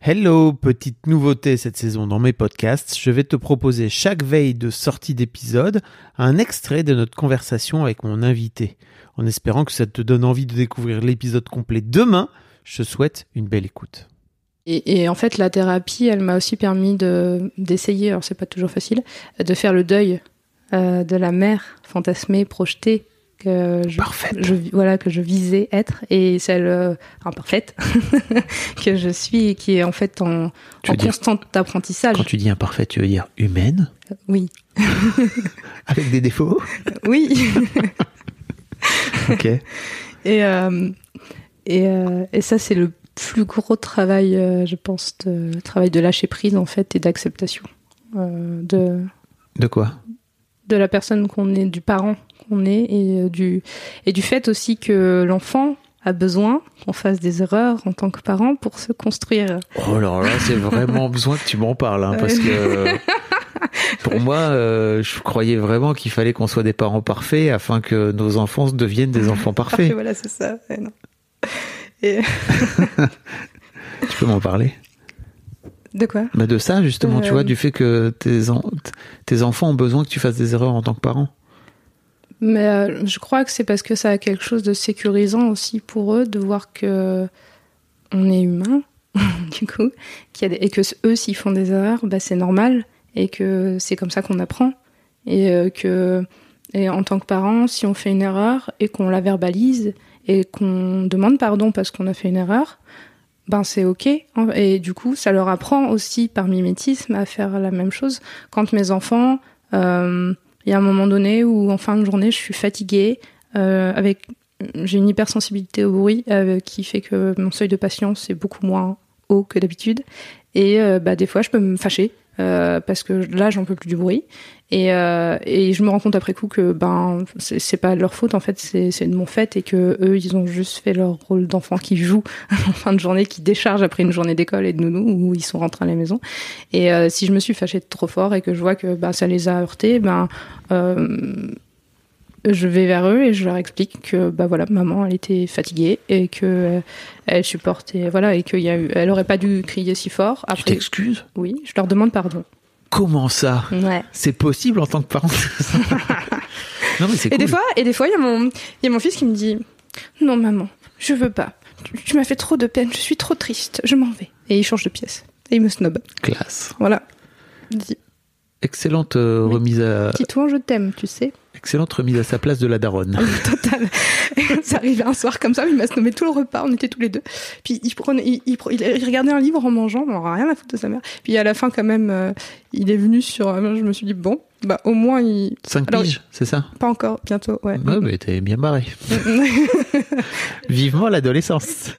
Hello, petite nouveauté cette saison dans mes podcasts. Je vais te proposer chaque veille de sortie d'épisode un extrait de notre conversation avec mon invité. En espérant que ça te donne envie de découvrir l'épisode complet demain, je te souhaite une belle écoute. Et en fait, la thérapie, elle m'a aussi permis d'essayer, alors c'est pas toujours facile, de faire le deuil de la mère fantasmée, projetée, que je visais être, et celle imparfaite que je suis, et qui est en fait en constant apprentissage. Quand tu dis imparfaite, tu veux dire humaine ? Oui. Avec des défauts ? Oui. Ok. Et ça, c'est le plus gros travail, je pense, travail de lâcher prise en fait, et d'acceptation de quoi, de la personne qu'on est, du parent qu'on est, et du fait aussi que l'enfant a besoin qu'on fasse des erreurs en tant que parent pour se construire. Oh là là, c'est vraiment besoin que tu m'en parles, hein, parce que pour moi, je croyais vraiment qu'il fallait qu'on soit des parents parfaits afin que nos enfants deviennent des enfants parfaits. Voilà, c'est ça. Et non. Et tu peux m'en parler ? De quoi ? Bah de ça justement, tu vois, du fait que tes enfants ont besoin que tu fasses des erreurs en tant que parent. Mais je crois que c'est parce que ça a quelque chose de sécurisant aussi pour eux, de voir qu'on est humain, du coup, et que eux, s'ils font des erreurs, bah, c'est normal, et que c'est comme ça qu'on apprend. Et en tant que parent, si on fait une erreur et qu'on la verbalise, et qu'on demande pardon parce qu'on a fait une erreur, ben c'est ok. Et du coup, ça leur apprend aussi par mimétisme à faire la même chose. Quand mes enfants, il y a un moment donné où en fin de journée, je suis fatiguée, j'ai une hypersensibilité au bruit qui fait que mon seuil de patience est beaucoup moins haut que d'habitude. Et des fois, je peux me fâcher parce que là, j'en peux plus du bruit. Et je me rends compte après coup que c'est pas leur faute, en fait, c'est de mon fait, et que eux, ils ont juste fait leur rôle d'enfant qui joue en fin de journée, qui décharge après une journée d'école et de nounou où ils sont rentrés à la maison. Et si je me suis fâchée trop fort et que je vois que ça les a heurtés, je vais vers eux et je leur explique que maman, elle était fatiguée et que elle supportait, et qu'elle aurait pas dû crier si fort. Après, tu t'excuses ? Oui, je leur demande pardon. Comment ça ? Ouais. C'est possible en tant que parent. Non mais c'est cool. Des fois, il y a mon fils qui me dit « Non maman, je veux pas. Tu m'as fait trop de peine. Je suis trop triste. Je m'en vais. » Et il change de pièce. Et il me snob. Classe. Voilà. Excellente remise à... Titouan, je t'aime, tu sais. Excellente remise à sa place de la daronne. Total. Ça arrivait un soir comme ça, il m'a snobbé tout le repas, on était tous les deux. Puis il regardait un livre en mangeant, on n'aura rien à foutre de sa mère. Puis à la fin quand même, il est venu sur... je me suis dit, au moins il... 5 piges, c'est ça ? Pas encore, bientôt, ouais. Ouais, mais t'es bien barré. Vivement l'adolescence.